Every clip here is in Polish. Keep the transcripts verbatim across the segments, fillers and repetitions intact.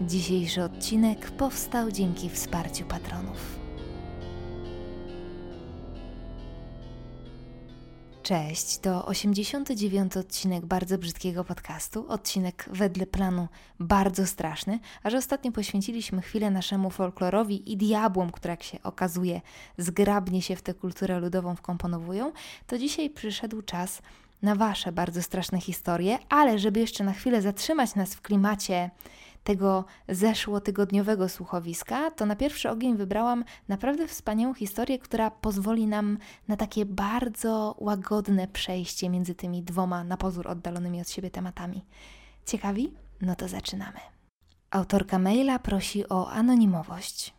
Dzisiejszy odcinek powstał dzięki wsparciu patronów. Cześć, to osiemdziesiąty dziewiąty odcinek Bardzo Brzydkiego Podcastu, odcinek wedle planu bardzo straszny, a że ostatnio poświęciliśmy chwilę naszemu folklorowi i diabłom, które jak się okazuje zgrabnie się w tę kulturę ludową wkomponowują, to dzisiaj przyszedł czas na Wasze bardzo straszne historie, ale żeby jeszcze na chwilę zatrzymać nas w klimacie tego zeszłotygodniowego słuchowiska, to na pierwszy ogień wybrałam naprawdę wspaniałą historię, która pozwoli nam na takie bardzo łagodne przejście między tymi dwoma na pozór oddalonymi od siebie tematami. Ciekawi? No to zaczynamy. Autorka maila prosi o anonimowość.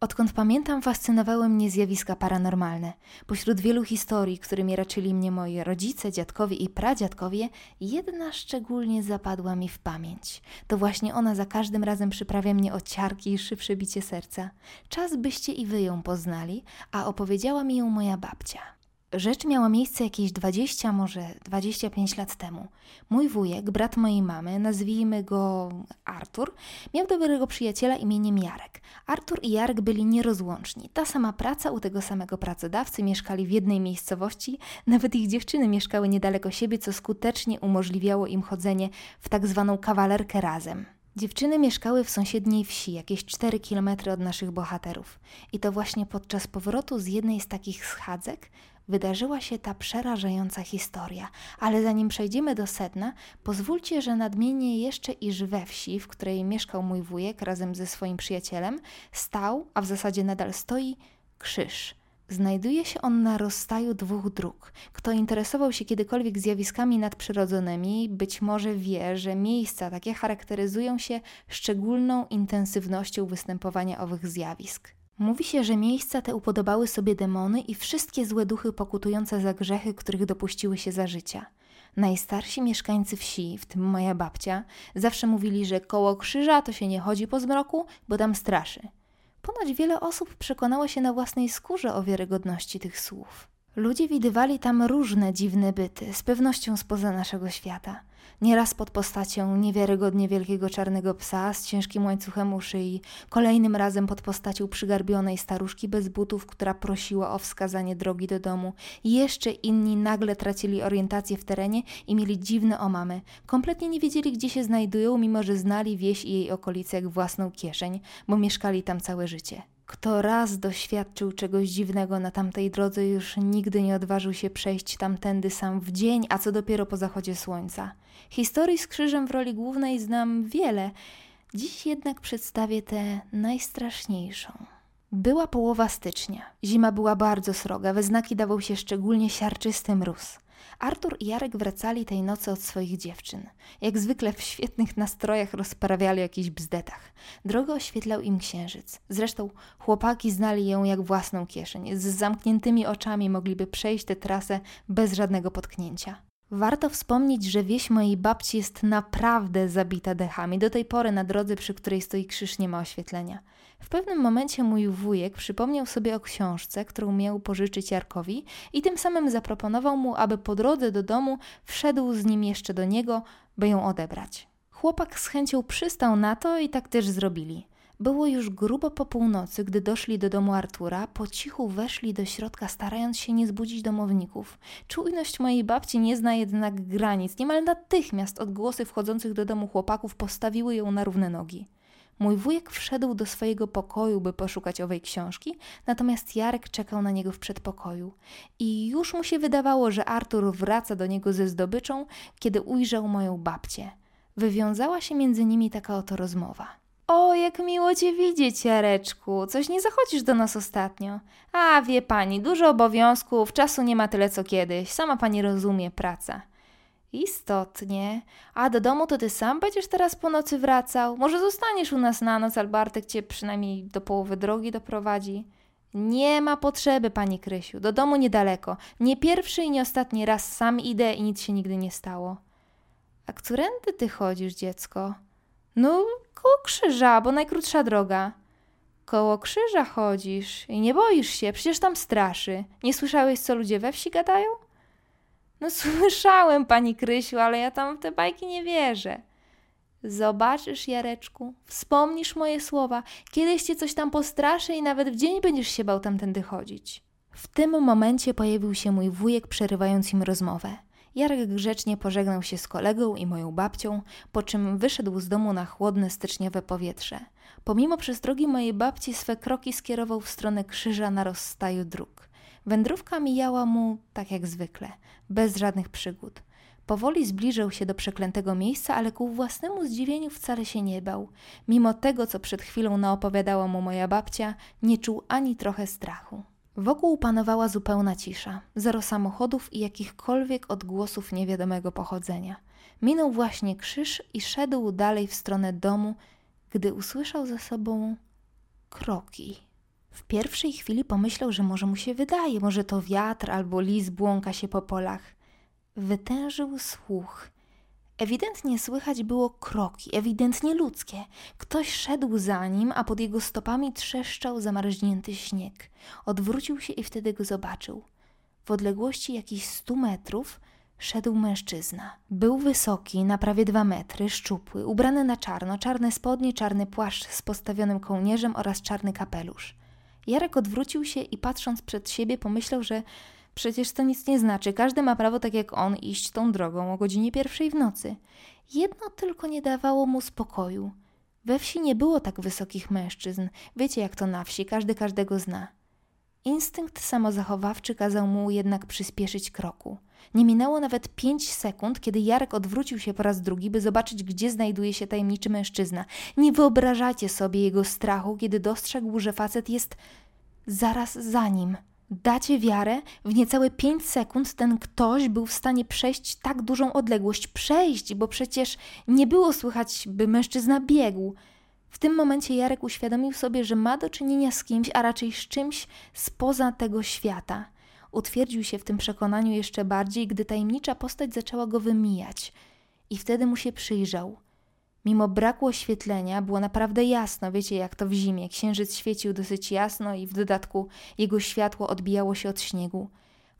Odkąd pamiętam, fascynowały mnie zjawiska paranormalne. Pośród wielu historii, którymi raczyli mnie moi rodzice, dziadkowie i pradziadkowie, jedna szczególnie zapadła mi w pamięć. To właśnie ona za każdym razem przyprawia mnie o ciarki i szybsze bicie serca. Czas byście i wy ją poznali, a opowiedziała mi ją moja babcia. Rzecz miała miejsce jakieś dwadzieścia, może dwadzieścia pięć lat temu. Mój wujek, brat mojej mamy, nazwijmy go Artur, miał dobrego przyjaciela imieniem Jarek. Artur i Jarek byli nierozłączni. Ta sama praca u tego samego pracodawcy, mieszkali w jednej miejscowości, nawet ich dziewczyny mieszkały niedaleko siebie, co skutecznie umożliwiało im chodzenie w tak zwaną kawalerkę razem. Dziewczyny mieszkały w sąsiedniej wsi, jakieś cztery kilometry od naszych bohaterów. I to właśnie podczas powrotu z jednej z takich schadzek wydarzyła się ta przerażająca historia, ale zanim przejdziemy do sedna, pozwólcie, że nadmienię jeszcze, iż we wsi, w której mieszkał mój wujek razem ze swoim przyjacielem, stał, a w zasadzie nadal stoi, krzyż. Znajduje się on na rozstaju dwóch dróg. Kto interesował się kiedykolwiek zjawiskami nadprzyrodzonymi, być może wie, że miejsca takie charakteryzują się szczególną intensywnością występowania owych zjawisk. Mówi się, że miejsca te upodobały sobie demony i wszystkie złe duchy pokutujące za grzechy, których dopuściły się za życia. Najstarsi mieszkańcy wsi, w tym moja babcia, zawsze mówili, że koło krzyża to się nie chodzi po zmroku, bo tam straszy. Ponoć wiele osób przekonało się na własnej skórze o wiarygodności tych słów. Ludzie widywali tam różne dziwne byty, z pewnością spoza naszego świata. Nieraz pod postacią niewiarygodnie wielkiego czarnego psa z ciężkim łańcuchem u szyi, kolejnym razem pod postacią przygarbionej staruszki bez butów, która prosiła o wskazanie drogi do domu. Jeszcze inni nagle tracili orientację w terenie i mieli dziwne omamy. Kompletnie nie wiedzieli, gdzie się znajdują, mimo że znali wieś i jej okolice jak własną kieszeń, bo mieszkali tam całe życie. Kto raz doświadczył czegoś dziwnego na tamtej drodze, już nigdy nie odważył się przejść tamtędy sam w dzień, a co dopiero po zachodzie słońca. Historii z krzyżem w roli głównej znam wiele, dziś jednak przedstawię tę najstraszniejszą. Była połowa stycznia. Zima była bardzo sroga, we znaki dawał się szczególnie siarczysty mróz. Artur i Jarek wracali tej nocy od swoich dziewczyn. Jak zwykle w świetnych nastrojach rozprawiali o jakichś bzdetach. Drogę oświetlał im księżyc. Zresztą chłopaki znali ją jak własną kieszeń. Z zamkniętymi oczami mogliby przejść tę trasę bez żadnego potknięcia. Warto wspomnieć, że wieś mojej babci jest naprawdę zabita dechami. Do tej pory na drodze, przy której stoi krzyż, nie ma oświetlenia. W pewnym momencie mój wujek przypomniał sobie o książce, którą miał pożyczyć Jarkowi i tym samym zaproponował mu, aby po drodze do domu wszedł z nim jeszcze do niego, by ją odebrać. Chłopak z chęcią przystał na to i tak też zrobili. Było już grubo po północy, gdy doszli do domu Artura, po cichu weszli do środka, starając się nie zbudzić domowników. Czujność mojej babci nie zna jednak granic. Niemal natychmiast odgłosy wchodzących do domu chłopaków postawiły ją na równe nogi. Mój wujek wszedł do swojego pokoju, by poszukać owej książki, natomiast Jarek czekał na niego w przedpokoju. I już mu się wydawało, że Artur wraca do niego ze zdobyczą, kiedy ujrzał moją babcię. Wywiązała się między nimi taka oto rozmowa. O, jak miło Cię widzieć, Jareczku. Coś nie zachodzisz do nas ostatnio. A, wie Pani, dużo obowiązków, czasu nie ma tyle co kiedyś. Sama Pani rozumie, praca. Istotnie. A do domu to Ty sam będziesz teraz po nocy wracał? Może zostaniesz u nas na noc, albo Artek Cię przynajmniej do połowy drogi doprowadzi? Nie ma potrzeby, Pani Krysiu. Do domu niedaleko. Nie pierwszy i nie ostatni raz sam idę i nic się nigdy nie stało. A którędy Ty chodzisz, dziecko? No, koło krzyża, bo najkrótsza droga. Koło krzyża chodzisz i nie boisz się, przecież tam straszy. Nie słyszałeś, co ludzie we wsi gadają? No słyszałem, Pani Krysiu, ale ja tam w te bajki nie wierzę. Zobaczysz, Jareczku, wspomnisz moje słowa, kiedyś cię coś tam postraszy i nawet w dzień będziesz się bał tamtędy chodzić. W tym momencie pojawił się mój wujek, przerywając im rozmowę. Jarek grzecznie pożegnał się z kolegą i moją babcią, po czym wyszedł z domu na chłodne styczniowe powietrze. Pomimo przestrogi mojej babci swe kroki skierował w stronę krzyża na rozstaju dróg. Wędrówka mijała mu tak jak zwykle, bez żadnych przygód. Powoli zbliżał się do przeklętego miejsca, ale ku własnemu zdziwieniu wcale się nie bał. Mimo tego, co przed chwilą naopowiadała mu moja babcia, nie czuł ani trochę strachu. Wokół panowała zupełna cisza, zero samochodów i jakichkolwiek odgłosów niewiadomego pochodzenia. Minął właśnie krzyż i szedł dalej w stronę domu, gdy usłyszał za sobą kroki. W pierwszej chwili pomyślał, że może mu się wydaje, może to wiatr albo lis błąka się po polach. Wytężył słuch. Ewidentnie słychać było kroki, ewidentnie ludzkie. Ktoś szedł za nim, a pod jego stopami trzeszczał zamarznięty śnieg. Odwrócił się i wtedy go zobaczył. W odległości jakichś stu metrów szedł mężczyzna. Był wysoki, na prawie dwa metry, szczupły, ubrany na czarno, czarne spodnie, czarny płaszcz z postawionym kołnierzem oraz czarny kapelusz. Jarek odwrócił się i patrząc przed siebie pomyślał, że przecież to nic nie znaczy, każdy ma prawo tak jak on iść tą drogą o godzinie pierwszej w nocy. Jedno tylko nie dawało mu spokoju. We wsi nie było tak wysokich mężczyzn, wiecie jak to na wsi, każdy każdego zna. Instynkt samozachowawczy kazał mu jednak przyspieszyć kroku. Nie minęło nawet pięć sekund, kiedy Jarek odwrócił się po raz drugi, by zobaczyć, gdzie znajduje się tajemniczy mężczyzna. Nie wyobrażacie sobie jego strachu, kiedy dostrzegł, że facet jest zaraz za nim. Dacie wiarę? W niecałe pięć sekund ten ktoś był w stanie przejść tak dużą odległość. Przejść, bo przecież nie było słychać, by mężczyzna biegł. W tym momencie Jarek uświadomił sobie, że ma do czynienia z kimś, a raczej z czymś spoza tego świata. Utwierdził się w tym przekonaniu jeszcze bardziej, gdy tajemnicza postać zaczęła go wymijać. I wtedy mu się przyjrzał. Mimo braku oświetlenia było naprawdę jasno, wiecie jak to w zimie, księżyc świecił dosyć jasno i w dodatku jego światło odbijało się od śniegu.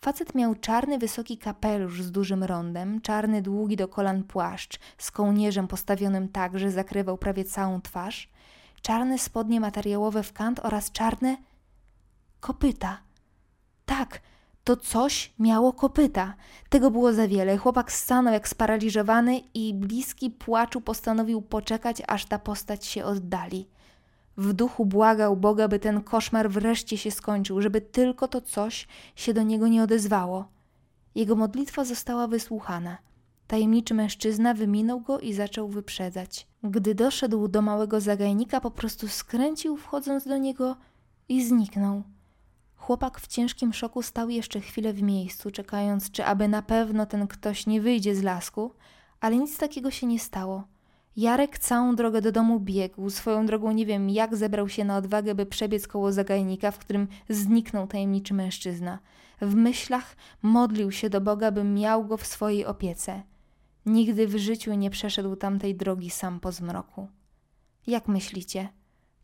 Facet miał czarny, wysoki kapelusz z dużym rondem, czarny, długi do kolan płaszcz z kołnierzem postawionym tak, że zakrywał prawie całą twarz, czarne spodnie materiałowe w kant oraz czarne kopyta. Tak, to coś miało kopyta. Tego było za wiele. Chłopak stanął jak sparaliżowany i bliski płaczu postanowił poczekać, aż ta postać się oddali. W duchu błagał Boga, by ten koszmar wreszcie się skończył, żeby tylko to coś się do niego nie odezwało. Jego modlitwa została wysłuchana. Tajemniczy mężczyzna wyminął go i zaczął wyprzedzać. Gdy doszedł do małego zagajnika, po prostu skręcił, wchodząc do niego i zniknął. Chłopak w ciężkim szoku stał jeszcze chwilę w miejscu, czekając, czy aby na pewno ten ktoś nie wyjdzie z lasku, ale nic takiego się nie stało. Jarek całą drogę do domu biegł, swoją drogą nie wiem jak zebrał się na odwagę, by przebiec koło zagajnika, w którym zniknął tajemniczy mężczyzna. W myślach modlił się do Boga, by miał go w swojej opiece. Nigdy w życiu nie przeszedł tamtej drogi sam po zmroku. Jak myślicie?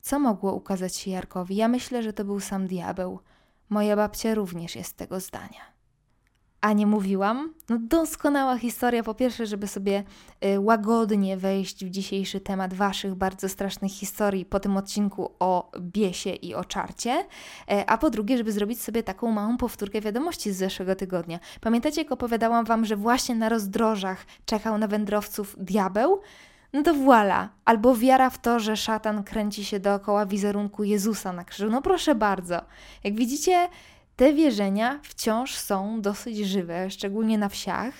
Co mogło ukazać się Jarkowi? Ja myślę, że to był sam diabeł. Moja babcia również jest tego zdania. A nie mówiłam? No doskonała historia. Po pierwsze, żeby sobie y, łagodnie wejść w dzisiejszy temat waszych bardzo strasznych historii po tym odcinku o biesie i o czarcie. Y, a po drugie, żeby zrobić sobie taką małą powtórkę wiadomości z zeszłego tygodnia. Pamiętacie, jak opowiadałam wam, że właśnie na rozdrożach czekał na wędrowców diabeł? No to voilà, albo wiara w to, że szatan kręci się dookoła wizerunku Jezusa na krzyżu. No proszę bardzo. Jak widzicie, te wierzenia wciąż są dosyć żywe, szczególnie na wsiach.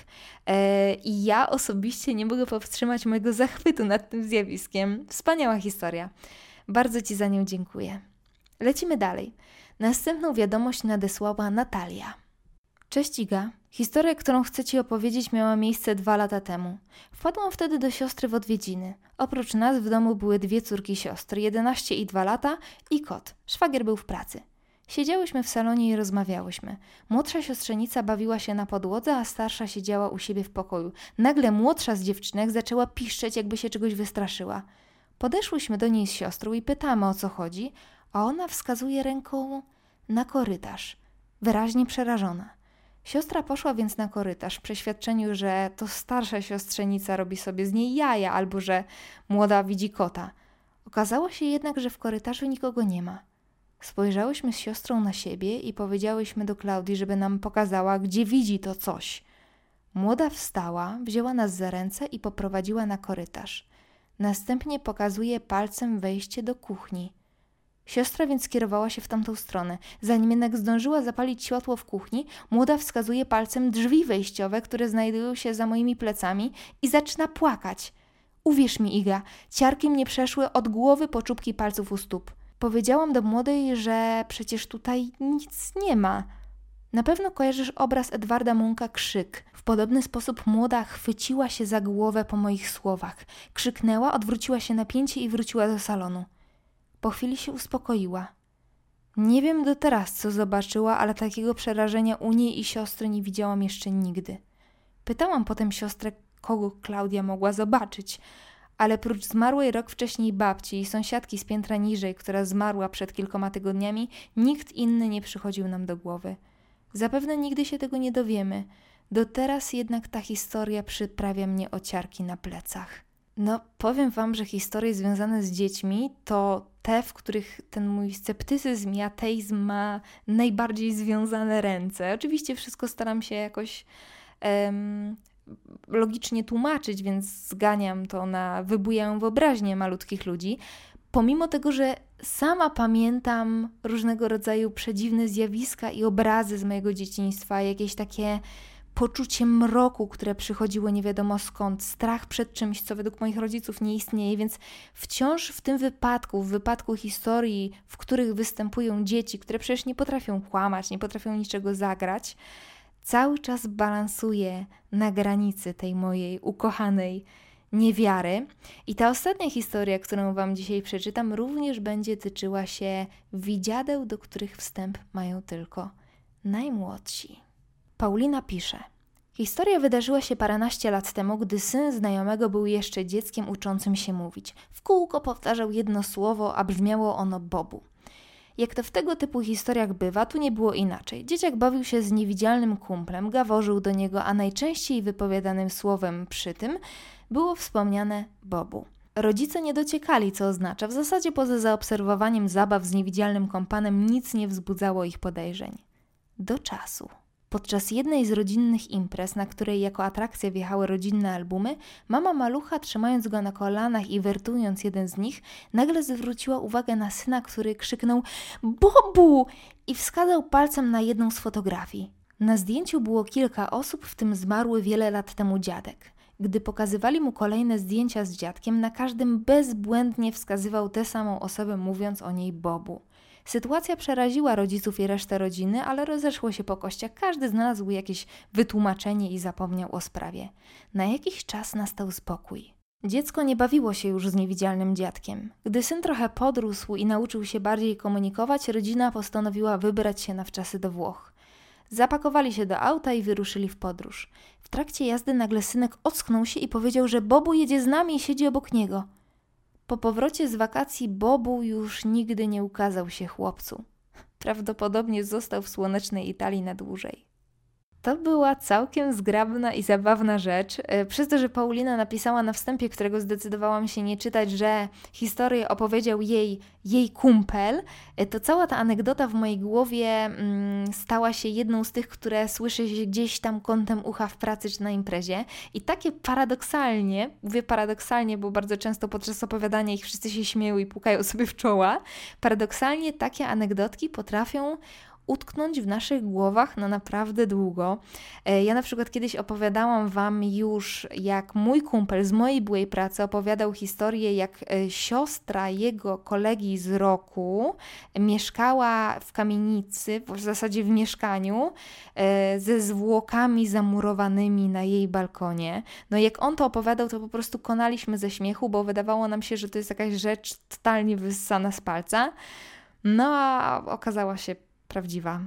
I ja osobiście nie mogę powstrzymać mojego zachwytu nad tym zjawiskiem. Wspaniała historia. Bardzo ci za nią dziękuję. Lecimy dalej. Następną wiadomość nadesłała Natalia. Cześć Iga. Historia, którą chcę ci opowiedzieć, miała miejsce dwa lata temu. Wpadłam wtedy do siostry w odwiedziny. Oprócz nas w domu były dwie córki siostry, jedenaście i dwa lata i kot. Szwagier był w pracy. Siedziałyśmy w salonie i rozmawiałyśmy. Młodsza siostrzenica bawiła się na podłodze, a starsza siedziała u siebie w pokoju. Nagle młodsza z dziewczynek zaczęła piszczeć, jakby się czegoś wystraszyła. Podeszłyśmy do niej z siostrą i pytamy, o co chodzi, a ona wskazuje ręką na korytarz, wyraźnie przerażona. Siostra poszła więc na korytarz w przeświadczeniu, że to starsza siostrzenica robi sobie z niej jaja albo że młoda widzi kota. Okazało się jednak, że w korytarzu nikogo nie ma. Spojrzałyśmy z siostrą na siebie i powiedziałyśmy do Klaudii, żeby nam pokazała, gdzie widzi to coś. Młoda wstała, wzięła nas za ręce i poprowadziła na korytarz. Następnie pokazuje palcem wejście do kuchni. Siostra więc skierowała się w tamtą stronę. Zanim jednak zdążyła zapalić światło w kuchni, młoda wskazuje palcem drzwi wejściowe, które znajdują się za moimi plecami i zaczyna płakać. Uwierz mi, Iga, ciarki mnie przeszły od głowy po czubki palców u stóp. Powiedziałam do młodej, że przecież tutaj nic nie ma. Na pewno kojarzysz obraz Edwarda Munka Krzyk. W podobny sposób młoda chwyciła się za głowę po moich słowach. Krzyknęła, odwróciła się na pięcie i wróciła do salonu. Po chwili się uspokoiła. Nie wiem do teraz, co zobaczyła, ale takiego przerażenia u niej i siostry nie widziałam jeszcze nigdy. Pytałam potem siostrę, kogo Klaudia mogła zobaczyć, ale prócz zmarłej rok wcześniej babci i sąsiadki z piętra niżej, która zmarła przed kilkoma tygodniami, nikt inny nie przychodził nam do głowy. Zapewne nigdy się tego nie dowiemy. Do teraz jednak ta historia przyprawia mnie o ciarki na plecach. No, powiem wam, że historie związane z dziećmi to te, w których ten mój sceptycyzm i ateizm ma najbardziej związane ręce. Oczywiście wszystko staram się jakoś em, logicznie tłumaczyć, więc zganiam to na wybujają wyobraźnię malutkich ludzi. Pomimo tego, że sama pamiętam różnego rodzaju przedziwne zjawiska i obrazy z mojego dzieciństwa, jakieś takie poczucie mroku, które przychodziło nie wiadomo skąd, strach przed czymś, co według moich rodziców nie istnieje, więc wciąż w tym wypadku, w wypadku historii, w których występują dzieci, które przecież nie potrafią kłamać, nie potrafią niczego zagrać, cały czas balansuję na granicy tej mojej ukochanej niewiary. I ta ostatnia historia, którą wam dzisiaj przeczytam, również będzie tyczyła się widziadeł, do których wstęp mają tylko najmłodsi. Paulina pisze. Historia wydarzyła się paręnaście lat temu, gdy syn znajomego był jeszcze dzieckiem uczącym się mówić. W kółko powtarzał jedno słowo, a brzmiało ono Bobu. Jak to w tego typu historiach bywa, tu nie było inaczej. Dzieciak bawił się z niewidzialnym kumplem, gaworzył do niego, a najczęściej wypowiadanym słowem przy tym było wspomniane Bobu. Rodzice nie dociekali, co oznacza. W zasadzie poza zaobserwowaniem zabaw z niewidzialnym kompanem nic nie wzbudzało ich podejrzeń. Do czasu. Podczas jednej z rodzinnych imprez, na której jako atrakcja wjechały rodzinne albumy, mama malucha, trzymając go na kolanach i wertując jeden z nich, nagle zwróciła uwagę na syna, który krzyknął Bobu! I wskazał palcem na jedną z fotografii. Na zdjęciu było kilka osób, w tym zmarły wiele lat temu dziadek. Gdy pokazywali mu kolejne zdjęcia z dziadkiem, na każdym bezbłędnie wskazywał tę samą osobę, mówiąc o niej Bobu. Sytuacja przeraziła rodziców i resztę rodziny, ale rozeszło się po kościach. Każdy znalazł jakieś wytłumaczenie i zapomniał o sprawie. Na jakiś czas nastał spokój. Dziecko nie bawiło się już z niewidzialnym dziadkiem. Gdy syn trochę podrósł i nauczył się bardziej komunikować, rodzina postanowiła wybrać się na wczasy do Włoch. Zapakowali się do auta i wyruszyli w podróż. W trakcie jazdy nagle synek ocknął się i powiedział, że Bobu jedzie z nami i siedzi obok niego. Po powrocie z wakacji Bobu już nigdy nie ukazał się chłopcu. Prawdopodobnie został w słonecznej Italii na dłużej. To była całkiem zgrabna i zabawna rzecz. Przez to, że Paulina napisała na wstępie, którego zdecydowałam się nie czytać, że historię opowiedział jej, jej kumpel, to cała ta anegdota w mojej głowie mm, stała się jedną z tych, które słyszy się gdzieś tam kątem ucha w pracy czy na imprezie. I takie paradoksalnie, mówię paradoksalnie, bo bardzo często podczas opowiadania ich wszyscy się śmieją i pukają sobie w czoła, paradoksalnie takie anegdotki potrafią utknąć w naszych głowach na naprawdę długo. Ja na przykład kiedyś opowiadałam wam już, jak mój kumpel z mojej byłej pracy opowiadał historię, jak siostra jego kolegi z roku mieszkała w kamienicy, w zasadzie w mieszkaniu, ze zwłokami zamurowanymi na jej balkonie. No jak on to opowiadał, to po prostu konaliśmy ze śmiechu, bo wydawało nam się, że to jest jakaś rzecz totalnie wyssana z palca. No a okazała się prawdziwa.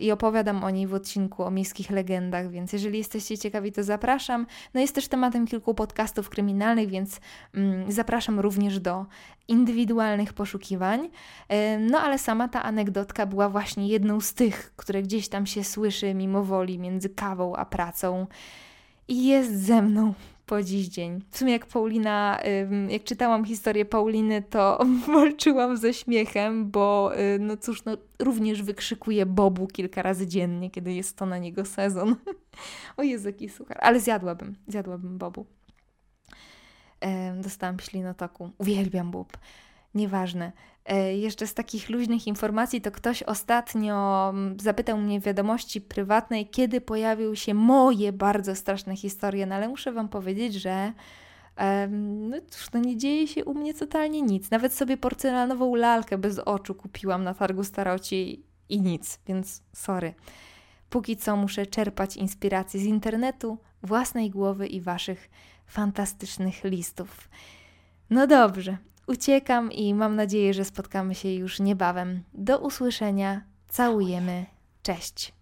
I opowiadam o niej w odcinku o miejskich legendach, więc jeżeli jesteście ciekawi, to zapraszam. No jest też tematem kilku podcastów kryminalnych, więc mm, zapraszam również do indywidualnych poszukiwań. No ale sama ta anegdotka była właśnie jedną z tych, które gdzieś tam się słyszy mimo woli między kawą a pracą i jest ze mną po dziś dzień. W sumie jak Paulina, jak czytałam historię Pauliny, to walczyłam ze śmiechem, bo no cóż, no również wykrzykuję Bobu kilka razy dziennie, kiedy jest to na niego sezon. O Jezu, jaki suchar. Ale zjadłabym, zjadłabym Bobu. Dostałam ślinotoku. Uwielbiam Bob. Nieważne. Jeszcze z takich luźnych informacji to ktoś ostatnio zapytał mnie w wiadomości prywatnej, kiedy pojawiły się moje bardzo straszne historie, no ale muszę Wam powiedzieć, że no cóż, no nie dzieje się u mnie totalnie nic. Nawet sobie porcelanową lalkę bez oczu kupiłam na targu staroci i nic, więc sorry. Póki co muszę czerpać inspiracji z internetu, własnej głowy i Waszych fantastycznych listów. No dobrze. Uciekam i mam nadzieję, że spotkamy się już niebawem. Do usłyszenia, całujemy, cześć!